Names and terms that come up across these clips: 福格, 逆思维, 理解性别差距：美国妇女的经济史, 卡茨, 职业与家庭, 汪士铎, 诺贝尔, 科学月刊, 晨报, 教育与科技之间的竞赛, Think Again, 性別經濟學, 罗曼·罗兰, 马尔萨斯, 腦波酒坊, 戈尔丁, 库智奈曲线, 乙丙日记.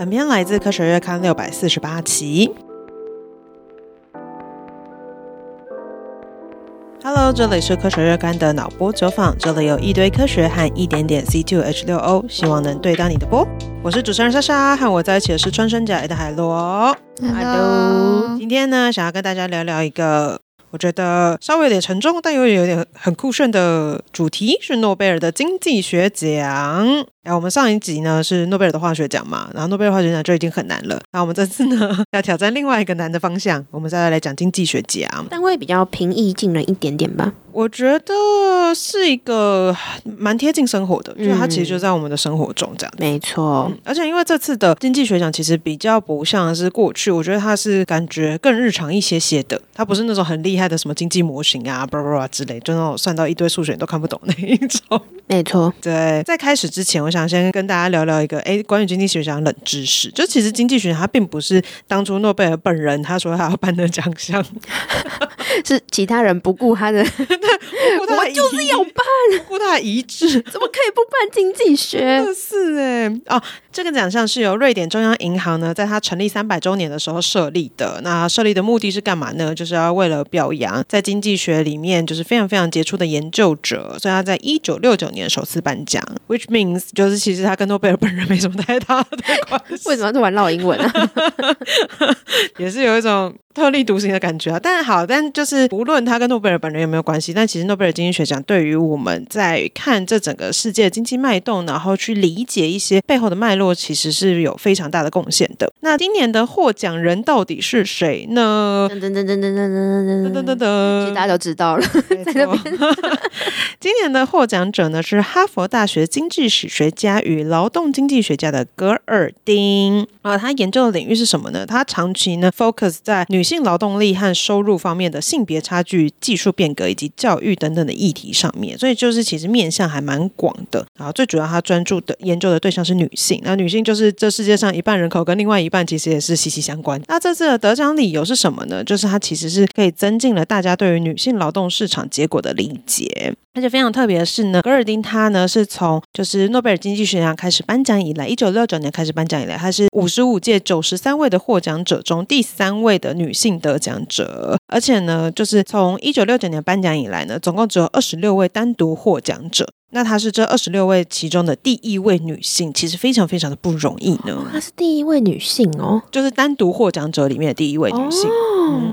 本片来自科学月刊648期。Hello， 这里是科学月刊的脑波酒坊，这里有一堆科学和一点点 C2H6O， 希望能对到你的波。我是主持人莎莎，和我在一起的是穿山甲的海螺。Hello， 今天呢，想要跟大家聊聊一个我觉得稍微有点沉重但又有点很酷炫的主题，是诺贝尔的经济学奖。我们上一集呢是诺贝尔的化学奖嘛，然后诺贝尔化学奖就已经很难了，那我们这次呢要挑战另外一个难的方向，我们再来讲经济学奖，但会比较平易近人一点点吧。我觉得是一个蛮贴近生活的，就是它其实就在我们的生活中这样。没错、而且因为这次的经济学奖其实比较不像是过去，我觉得它是感觉更日常一些些的，它不是那种很厉害的什么经济模型啊巴拉巴拉之类，就那种算到一堆数学你都看不懂那一种。没错，对。在开始之前，我想先跟大家聊聊一个关于经济学奖冷知识，就其实经济学奖它并不是当初诺贝尔本人他说他要办的奖项，是其他人不顾他的我就是要办，不顾他的遗志怎么可以不办经济学？是耶、这个奖项是由瑞典中央银行呢在它成立300周年的时候设立的。那设立的目的是干嘛呢？就是要为了表扬在经济学里面就是非常非常杰出的研究者，所以他在1969年首次颁奖。 Which means 就是其实他跟诺贝尔本人没什么太大的关系。为什么突然绕英文啊？也是有一种特立独行的感觉啊。但就是无论他跟诺贝尔本人有没有关系，但其实诺贝尔经济学奖对于我们在看这整个世界经济脉动，然后去理解一些背后的脉络，其实是有非常大的贡献的。那今年的获奖人到底是谁呢？其实大家都知道了，在那边今年的获奖者呢是哈佛大学经济史学家与劳动经济学家的戈尔丁。他研究的领域是什么呢？他长期呢 focus 在女性劳动力和收入方面的性别差距、技术变革以及教育等等的议题上面，所以就是其实面向还蛮广的。然后最主要他专注的研究的对象是女性，那女性就是这世界上一半人口跟另外一半其实也是息息相关。那这次的得奖理由是什么呢？就是它其实是可以增进了大家对于女性劳动市场结果的理解。而且非常特别的是呢，戈尔丁他呢是从就是诺贝尔经济学奖开始颁奖以来，1969年开始颁奖以来，他是55届93位的获奖者中第3位的女性得奖者。而且呢就是从1969年颁奖以来呢，总共只有26位单独获奖者，那她是这26位其中的第一位女性，其实非常非常的不容易呢。她是第一位女性哦，就是单独获奖者里面的第一位女性、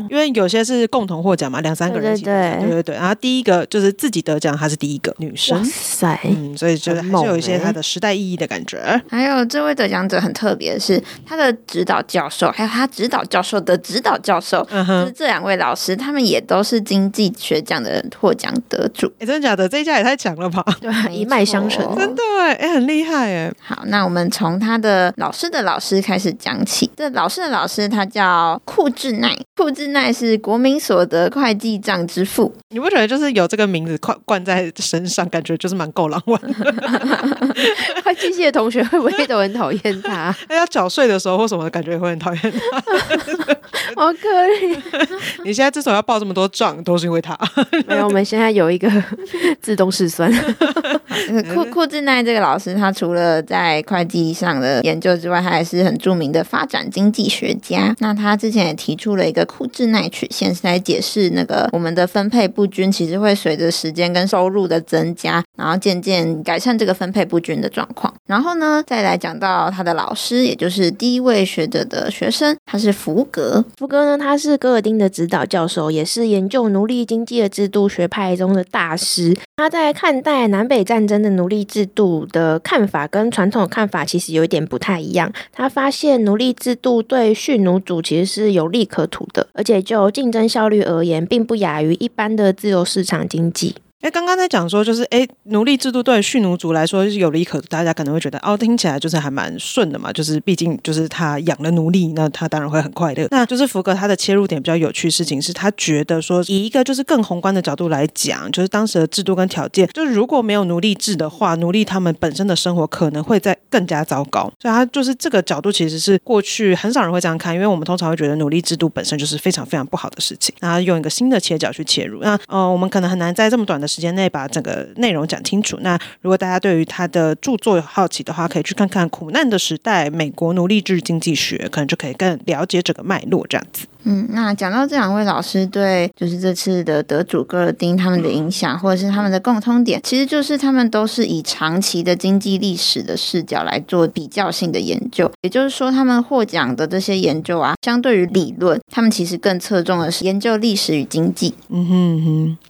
因为有些是共同获奖嘛，2-3个人一起得奖，对对对。然后第一个就是自己得奖，她是第一个女生。哇塞、所以就是还是有一些她的时代意义的感觉。还有这位得奖者很特别的是她的指导教授，还有她指导教授的指导教授、就是这2位老师，他们也都是经济学奖的获奖得主。真的假的？这一家也太强了吧，一脉相承，真的耶，很厉害耶。好，那我们从他的老师的老师开始讲起。这老师的老师他叫库智奈，库智奈是国民所得会计账之父。你不觉得就是有这个名字灌在身上，感觉就是蛮够狼玩的？会计系的同学会不会都很讨厌他？要缴税的时候或什么感觉会很讨厌他。好可怜。你现在之所以要报这么多账都是因为他。没有，我们现在有一个自动试算。库智奈这个老师他除了在会计上的研究之外，他也是很著名的发展经济学家。那他之前也提出了一个库智奈曲线，是来解释那个我们的分配不均其实会随着时间跟收入的增加，然后渐渐改善这个分配不均的状况。然后呢再来讲到他的老师，也就是第一位学者的学生，他是福格。福格呢他是戈尔丁的指导教授，也是研究奴隶经济的制度学派中的大师。他在看待南北战争的奴隶制度的看法跟传统的看法其实有一点不太一样。他发现奴隶制度对蓄奴主其实是有利可图的，而且就竞争效率而言并不亚于一般的自由市场经济。刚刚在讲说就是奴隶制度对蓄奴族来说就是有利可图，大家可能会觉得听起来就是还蛮顺的嘛，就是毕竟就是他养了奴隶，那他当然会很快乐。那就是福格他的切入点比较有趣的事情是，他觉得说以一个就是更宏观的角度来讲，就是当时的制度跟条件，就是如果没有奴隶制的话，奴隶他们本身的生活可能会再更加糟糕。所以他就是这个角度其实是过去很少人会这样看，因为我们通常会觉得奴隶制度本身就是非常非常不好的事情，那用一个新的切角去切入。那我们可能很难在这么短的的时间内把整个内容讲清楚。那如果大家对于他的著作有好奇的话，可以去看看《苦难的时代：美国奴隶制经济学》，可能就可以更了解整个脉络这样子。那讲到这两位老师对就是这次的得主戈尔丁他们的影响，或者是他们的共通点，其实就是他们都是以长期的经济历史的视角来做比较性的研究，也就是说他们获奖的这些研究啊，相对于理论，他们其实更侧重的是研究历史与经济。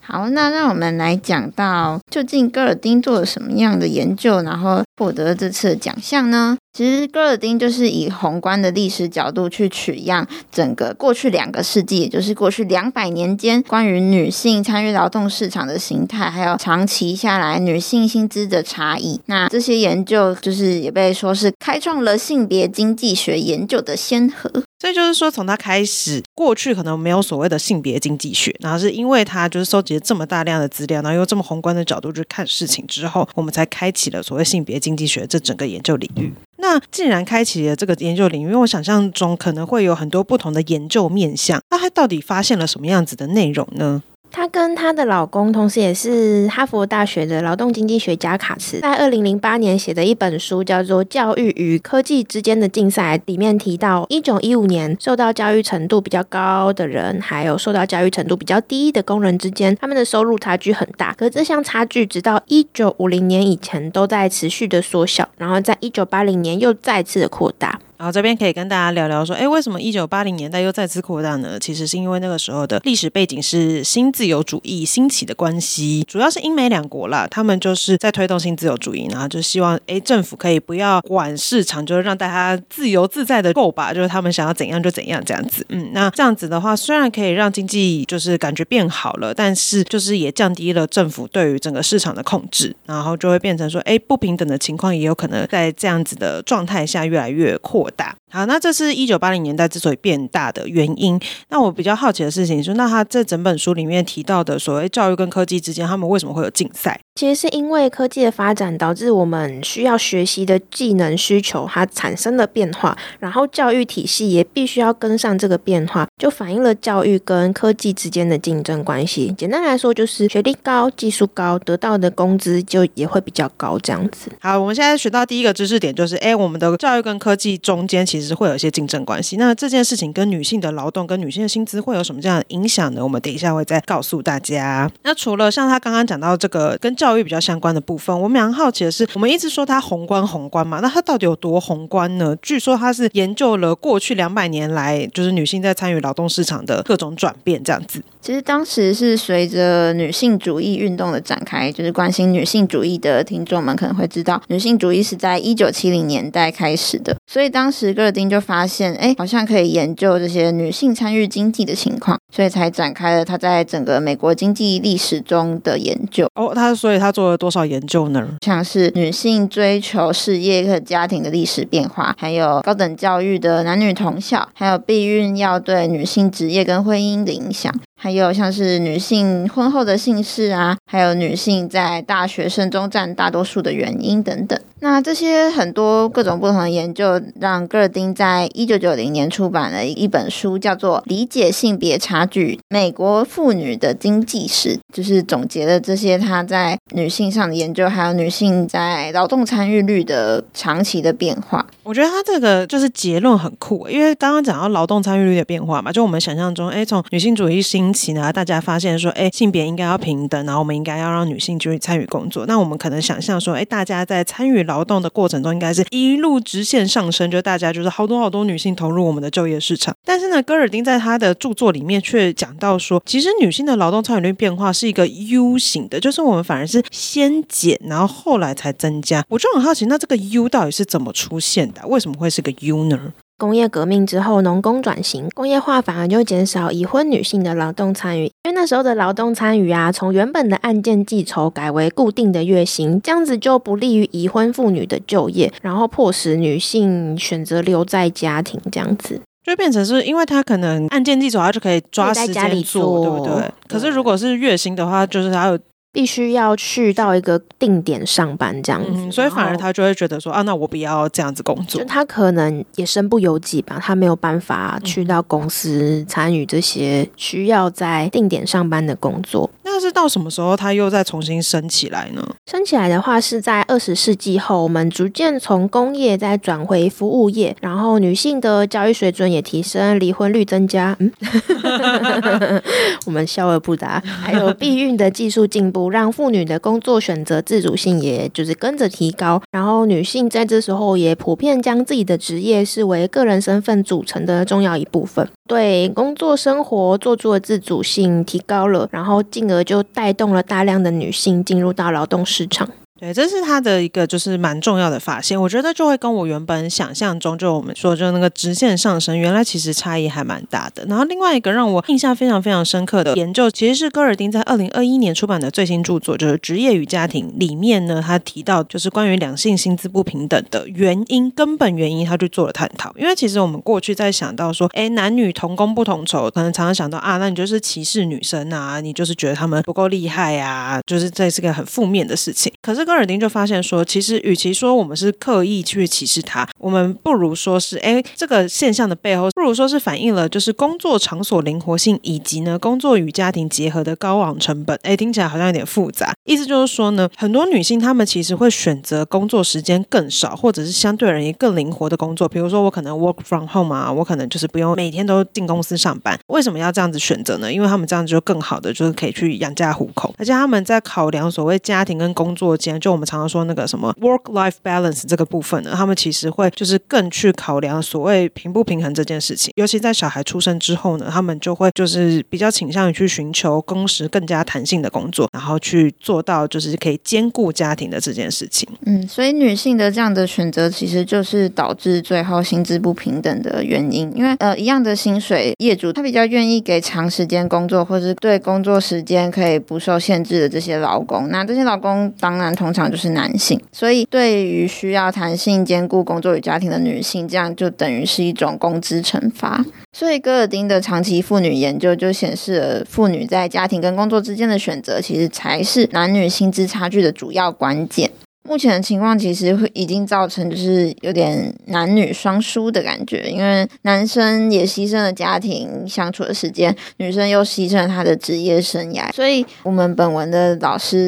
好，那让我们来讲到究竟戈尔丁做了什么样的研究，然后获得这次的奖项呢？其实戈尔丁就是以宏观的历史角度去取样整个过去2个世纪，也就是过去200年间关于女性参与劳动市场的形态，还有长期下来女性薪资的差异。那这些研究就是也被说是开创了性别经济学研究的先河。所以就是说从他开始，过去可能没有所谓的性别经济学，然后是因为他就是收集了这么大量的资料，然后用这么宏观的角度去看事情之后，我们才开启了所谓性别经济学这整个研究领域。那既然开启了这个研究领域，因为我想象中可能会有很多不同的研究面向，那他到底发现了什么样子的内容呢？她跟她的老公同时也是哈佛大学的劳动经济学家卡茨在2008年写的一本书叫做《教育与科技之间的竞赛》，里面提到1915年受到教育程度比较高的人还有受到教育程度比较低的工人之间，他们的收入差距很大，可是这项差距直到1950年以前都在持续的缩小，然后在1980年又再次的扩大。然后这边可以跟大家聊聊说，为什么1980年代又再次扩大呢？其实是因为那个时候的历史背景是新自由主义兴起的关系，主要是英美两国啦，他们就是在推动新自由主义，然后就希望政府可以不要管市场，就是让大家自由自在的购吧，就是他们想要怎样就怎样这样子。那这样子的话虽然可以让经济就是感觉变好了，但是就是也降低了政府对于整个市场的控制，然后就会变成说不平等的情况也有可能在这样子的状态下越来越扩大。好，那这是1980年代之所以变大的原因。那我比较好奇的事情是，那他这整本书里面提到的所谓教育跟科技之间他们为什么会有竞赛，其实是因为科技的发展导致我们需要学习的技能需求它产生了变化，然后教育体系也必须要跟上这个变化，就反映了教育跟科技之间的竞争关系。简单来说就是学历高技术高得到的工资就也会比较高这样子。好，我们现在学到第一个知识点就是我们的教育跟科技中间其实会有一些竞争关系。那这件事情跟女性的劳动跟女性的薪资会有什么这样的影响呢？我们等一下会再告诉大家。那除了像他刚刚讲到这个跟教育比较相关的部分，我蛮好奇的是，我们一直说它宏观嘛，那它到底有多宏观呢？据说它是研究了过去200年来就是女性在参与劳动市场的各种转变这样子。其实当时是随着女性主义运动的展开，就是关心女性主义的听众们可能会知道，女性主义是在1970年代开始的，所以当时戈尔丁就发现好像可以研究这些女性参与经济的情况，所以才展开了他在整个美国经济历史中的研究。所以他做了多少研究呢？像是女性追求事业和家庭的历史变化，还有高等教育的男女同校，还有避孕药对女性职业跟婚姻的影响，还有像是女性婚后的姓氏啊，还有女性在大学生中占大多数的原因等等。那这些很多各种不同的研究让戈尔丁在1990年出版了一本书叫做《理解性别差距：美国妇女的经济史》，就是总结了这些她在女性上的研究，还有女性在劳动参与率的长期的变化。我觉得她这个就是结论很酷，因为刚刚讲到劳动参与率的变化嘛，就我们想象中从女性主义兴起呢，大家发现说性别应该要平等，然后我们应该要让女性去参与工作，那我们可能想象说大家在参与劳动的过程中应该是一路直线上升，就大家就是好多女性投入我们的就业市场。但是呢，戈尔丁在他的著作里面却讲到说，其实女性的劳动参与率变化是一个 U 型的，就是我们反而是先减然后后来才增加。我就很好奇，那这个 U 到底是怎么出现的？为什么会是个 U 呢？工业革命之后农工转型，工业化反而就减少已婚女性的劳动参与，因为那时候的劳动参与啊，从原本的按件计酬改为固定的月薪，这样子就不利于已婚妇女的就业，然后迫使女性选择留在家庭这样子。就变成是因为他可能按件计酬他就可以抓时间做，对不对？可是如果是月薪的话，就是他有必须要去到一个定点上班这样子、所以反而他就会觉得说啊，那我不要这样子工作，就他可能也身不由己吧，他没有办法去到公司参与这些需要在定点上班的工作。那是到什么时候他又再重新升起来呢？升起来的话是在20世纪后，我们逐渐从工业再转回服务业，然后女性的教育水准也提升，离婚率增加，我们笑而不答。还有避孕的技术进步，让妇女的工作选择自主性也就是跟着提高，然后女性在这时候也普遍将自己的职业视为个人身份组成的重要一部分，对工作生活做出的自主性提高了，然后进而就带动了大量的女性进入到劳动市场。对，这是他的一个就是蛮重要的发现，我觉得就会跟我原本想象中就我们说就那个直线上升原来其实差异还蛮大的。然后另外一个让我印象非常非常深刻的研究其实是戈尔丁在2021年出版的最新著作就是《职业与家庭》里面呢，他提到就是关于两性薪资不平等的原因，根本原因他去做了探讨。因为其实我们过去在想到说男女同工不同酬，可能常常想到啊，那你就是歧视女生啊，你就是觉得他们不够厉害啊，就是这是个很负面的事情。可是戈尔丁就发现说，其实与其说我们是刻意去歧视他，我们不如说是这个现象的背后不如说是反映了就是工作场所灵活性以及呢工作与家庭结合的高昂成本。听起来好像有点复杂，意思就是说呢，很多女性她们其实会选择工作时间更少或者是相对而言更灵活的工作，比如说我可能 work from home 啊，我可能就是不用每天都进公司上班。为什么要这样子选择呢？因为她们这样就更好的就是可以去养家糊口，而且她们在考量所谓家庭跟工作间就我们常常说那个什么 work-life balance 这个部分呢，他们其实会就是更去考量所谓平不平衡这件事情。尤其在小孩出生之后呢，他们就会就是比较倾向于去寻求工时更加弹性的工作，然后去做到就是可以兼顾家庭的这件事情。所以女性的这样的选择其实就是导致最后薪资不平等的原因。因为一样的薪水，业主他比较愿意给长时间工作或是对工作时间可以不受限制的这些劳工，那这些劳工当然通常就是男性，所以对于需要弹性兼顾工作与家庭的女性，这样就等于是一种工资惩罚。所以戈尔丁的长期妇女研究就显示了，妇女在家庭跟工作之间的选择其实才是男女薪资差距的主要关键。目前的情况其实已经造成就是有点男女双输的感觉，因为男生也牺牲了家庭相处的时间，女生又牺牲了她的职业生涯。所以我们本文的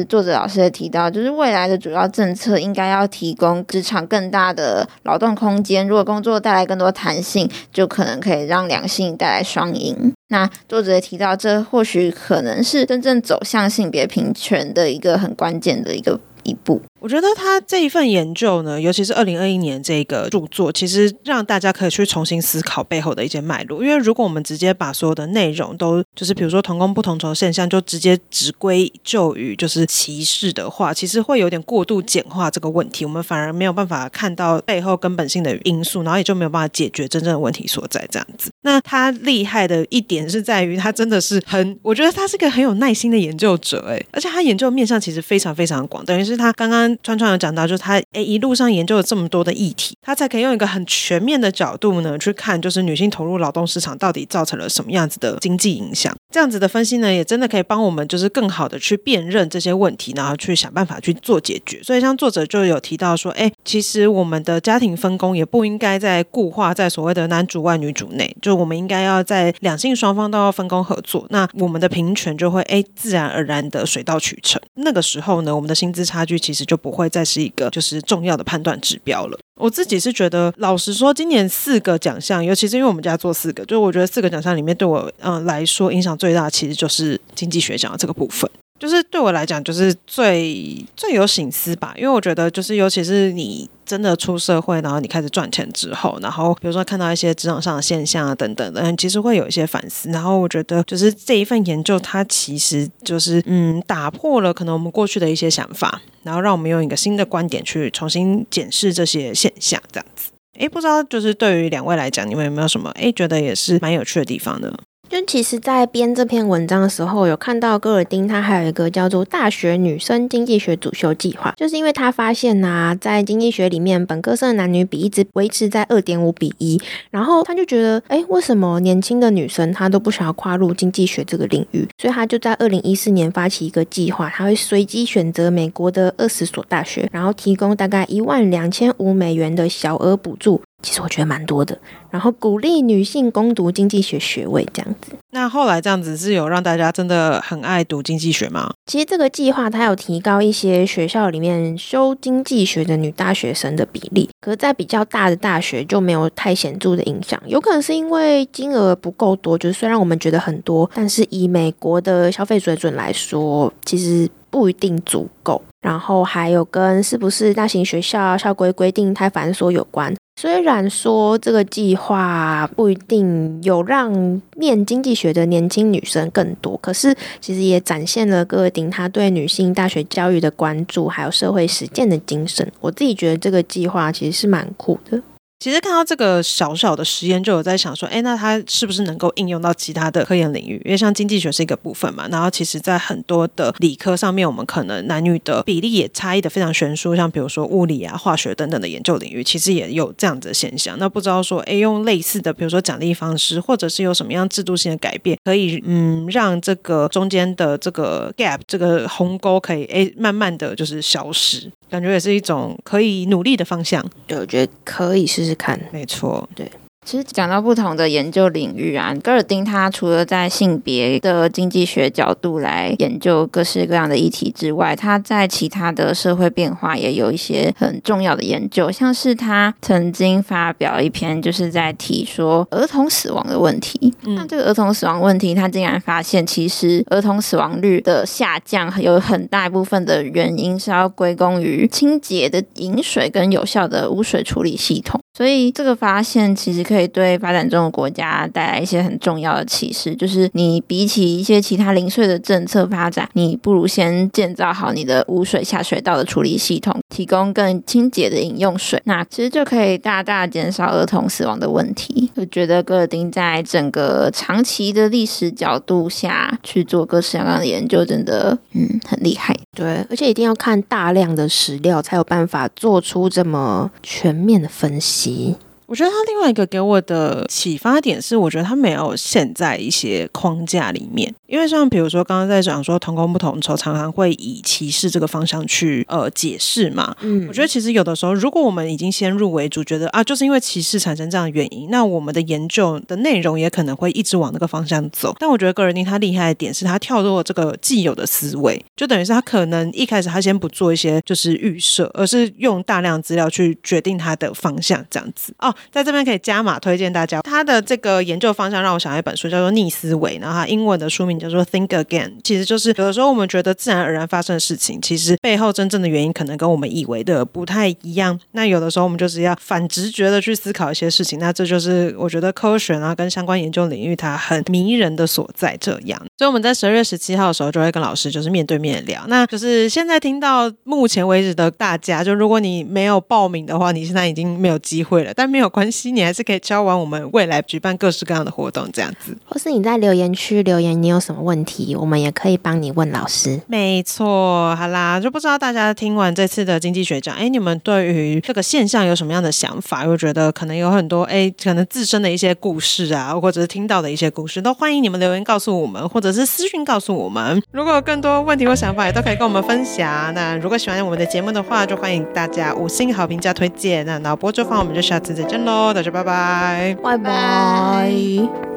作者老师也提到，就是未来的主要政策应该要提供职场更大的劳动空间，如果工作带来更多弹性，就可能可以让两性带来双赢。那作者也提到，这或许可能是真正走向性别平权的一个很关键的一步。我觉得他这一份研究呢，尤其是2021年这个著作，其实让大家可以去重新思考背后的一些脉络。因为如果我们直接把所有的内容都就是比如说同工不同酬现象就直接只归咎于就是歧视的话，其实会有点过度简化这个问题，我们反而没有办法看到背后根本性的因素，然后也就没有办法解决真正的问题所在这样子。那他厉害的一点是在于他真的是我觉得他是个很有耐心的研究者，而且他研究面向其实非常非常广，等于是他刚刚川有讲到，就是他一路上研究了这么多的议题，他才可以用一个很全面的角度呢去看就是女性投入劳动市场到底造成了什么样子的经济影响。这样子的分析呢，也真的可以帮我们就是更好的去辨认这些问题，然后去想办法去做解决。所以像作者就有提到说其实我们的家庭分工也不应该再固化在所谓的男主外女主内，就我们应该要在两性双方都要分工合作，那我们的平权就会自然而然的水到渠成。那个时候呢，我们的薪资差距其实就不会再是一个就是重要的判断指标了。我自己是觉得，老实说，今年4个奖项，尤其是因为我们家做4个，就我觉得4个奖项里面对我来说影响最大的其实就是经济学奖的这个部分。就是对我来讲就是最有省思吧，因为我觉得就是尤其是你真的出社会，然后你开始赚钱之后，然后比如说看到一些职场上的现象啊等等的，其实会有一些反思。然后我觉得就是这一份研究它其实就是打破了可能我们过去的一些想法，然后让我们用一个新的观点去重新检视这些现象这样子。不知道就是对于两位来讲，你们有没有什么觉得也是蛮有趣的地方呢？就其实在编这篇文章的时候，有看到戈尔丁他还有一个叫做大学女生经济学主修计划，就是因为他发现在经济学里面本科生的男女比一直维持在 2.5:1， 然后他就觉得为什么年轻的女生她都不想要跨入经济学这个领域，所以他就在2014年发起一个计划，他会随机选择美国的20所大学，然后提供大概$12,500的小额补助，其实我觉得蛮多的，然后鼓励女性攻读经济学学位这样子。那后来这样子是有让大家真的很爱读经济学吗？其实这个计划它有提高一些学校里面修经济学的女大学生的比例，可是在比较大的大学就没有太显著的影响，有可能是因为金额不够多，就是虽然我们觉得很多，但是以美国的消费水准来说其实不一定足够，然后还有跟是不是大型学校校规规定太繁琐有关。虽然说这个计划不一定有让念经济学的年轻女生更多，可是其实也展现了戈尔丁他对女性大学教育的关注，还有社会实践的精神。我自己觉得这个计划其实是蛮酷的。其实看到这个小小的实验就有在想说，那它是不是能够应用到其他的科研领域，因为像经济学是一个部分嘛，然后其实在很多的理科上面我们可能男女的比例也差异的非常悬殊，像比如说物理啊化学等等的研究领域其实也有这样子的现象。那不知道说用类似的比如说奖励方式或者是有什么样制度性的改变可以让这个中间的这个 gap 这个鸿沟可以慢慢的就是消失，感觉也是一种可以努力的方向。对，我觉得可以试试看。没错，对。其实讲到不同的研究领域啊，戈尔丁他除了在性别的经济学角度来研究各式各样的议题之外，他在其他的社会变化也有一些很重要的研究，像是他曾经发表一篇就是在提说儿童死亡的问题。那这个儿童死亡问题他竟然发现其实儿童死亡率的下降有很大一部分的原因是要归功于清洁的饮水跟有效的污水处理系统，所以这个发现其实可以对发展中的国家带来一些很重要的启示，就是你比起一些其他零碎的政策发展，你不如先建造好你的污水下水道的处理系统，提供更清洁的饮用水，那其实就可以大大减少儿童死亡的问题。我觉得戈尔丁在整个长期的历史角度下去做各式各样的研究真的很厉害。对，而且一定要看大量的史料才有办法做出这么全面的分析。我觉得他另外一个给我的启发点是，我觉得他没有陷在一些框架里面，因为像比如说刚刚在讲说同工不同酬常常会以歧视这个方向去解释嘛。我觉得其实有的时候如果我们已经先入为主觉得就是因为歧视产生这样的原因，那我们的研究的内容也可能会一直往那个方向走。但我觉得戈尔丁他厉害的点是他跳脱这个既有的思维，就等于是他可能一开始他先不做一些就是预设，而是用大量资料去决定他的方向这样子。在这边可以加码推荐大家他的这个研究方向，让我想到一本书叫做逆思维，然后他英文的书名叫做 Think Again。 其实就是有的时候我们觉得自然而然发生的事情，其实背后真正的原因可能跟我们以为的不太一样，那有的时候我们就是要反直觉的去思考一些事情，那这就是我觉得科学啊跟相关研究领域它很迷人的所在这样。所以我们在12月17号的时候就会跟老师就是面对面聊，那就是现在听到目前为止的大家，就如果你没有报名的话，你现在已经没有机会了，但没有关系，你还是可以敲完我们未来举办各式各样的活动这样子，或是你在留言区留言你有什么问题，我们也可以帮你问老师。没错。好啦，就不知道大家听完这次的经济学奖你们对于这个现象有什么样的想法，我觉得可能有很多可能自身的一些故事啊，或者是听到的一些故事，都欢迎你们留言告诉我们，或者是私讯告诉我们。如果有更多问题或想法也都可以跟我们分享。那如果喜欢我们的节目的话，就欢迎大家5星好评加推荐。那脑波就放，我们就下次再见喽，大家拜拜，拜拜。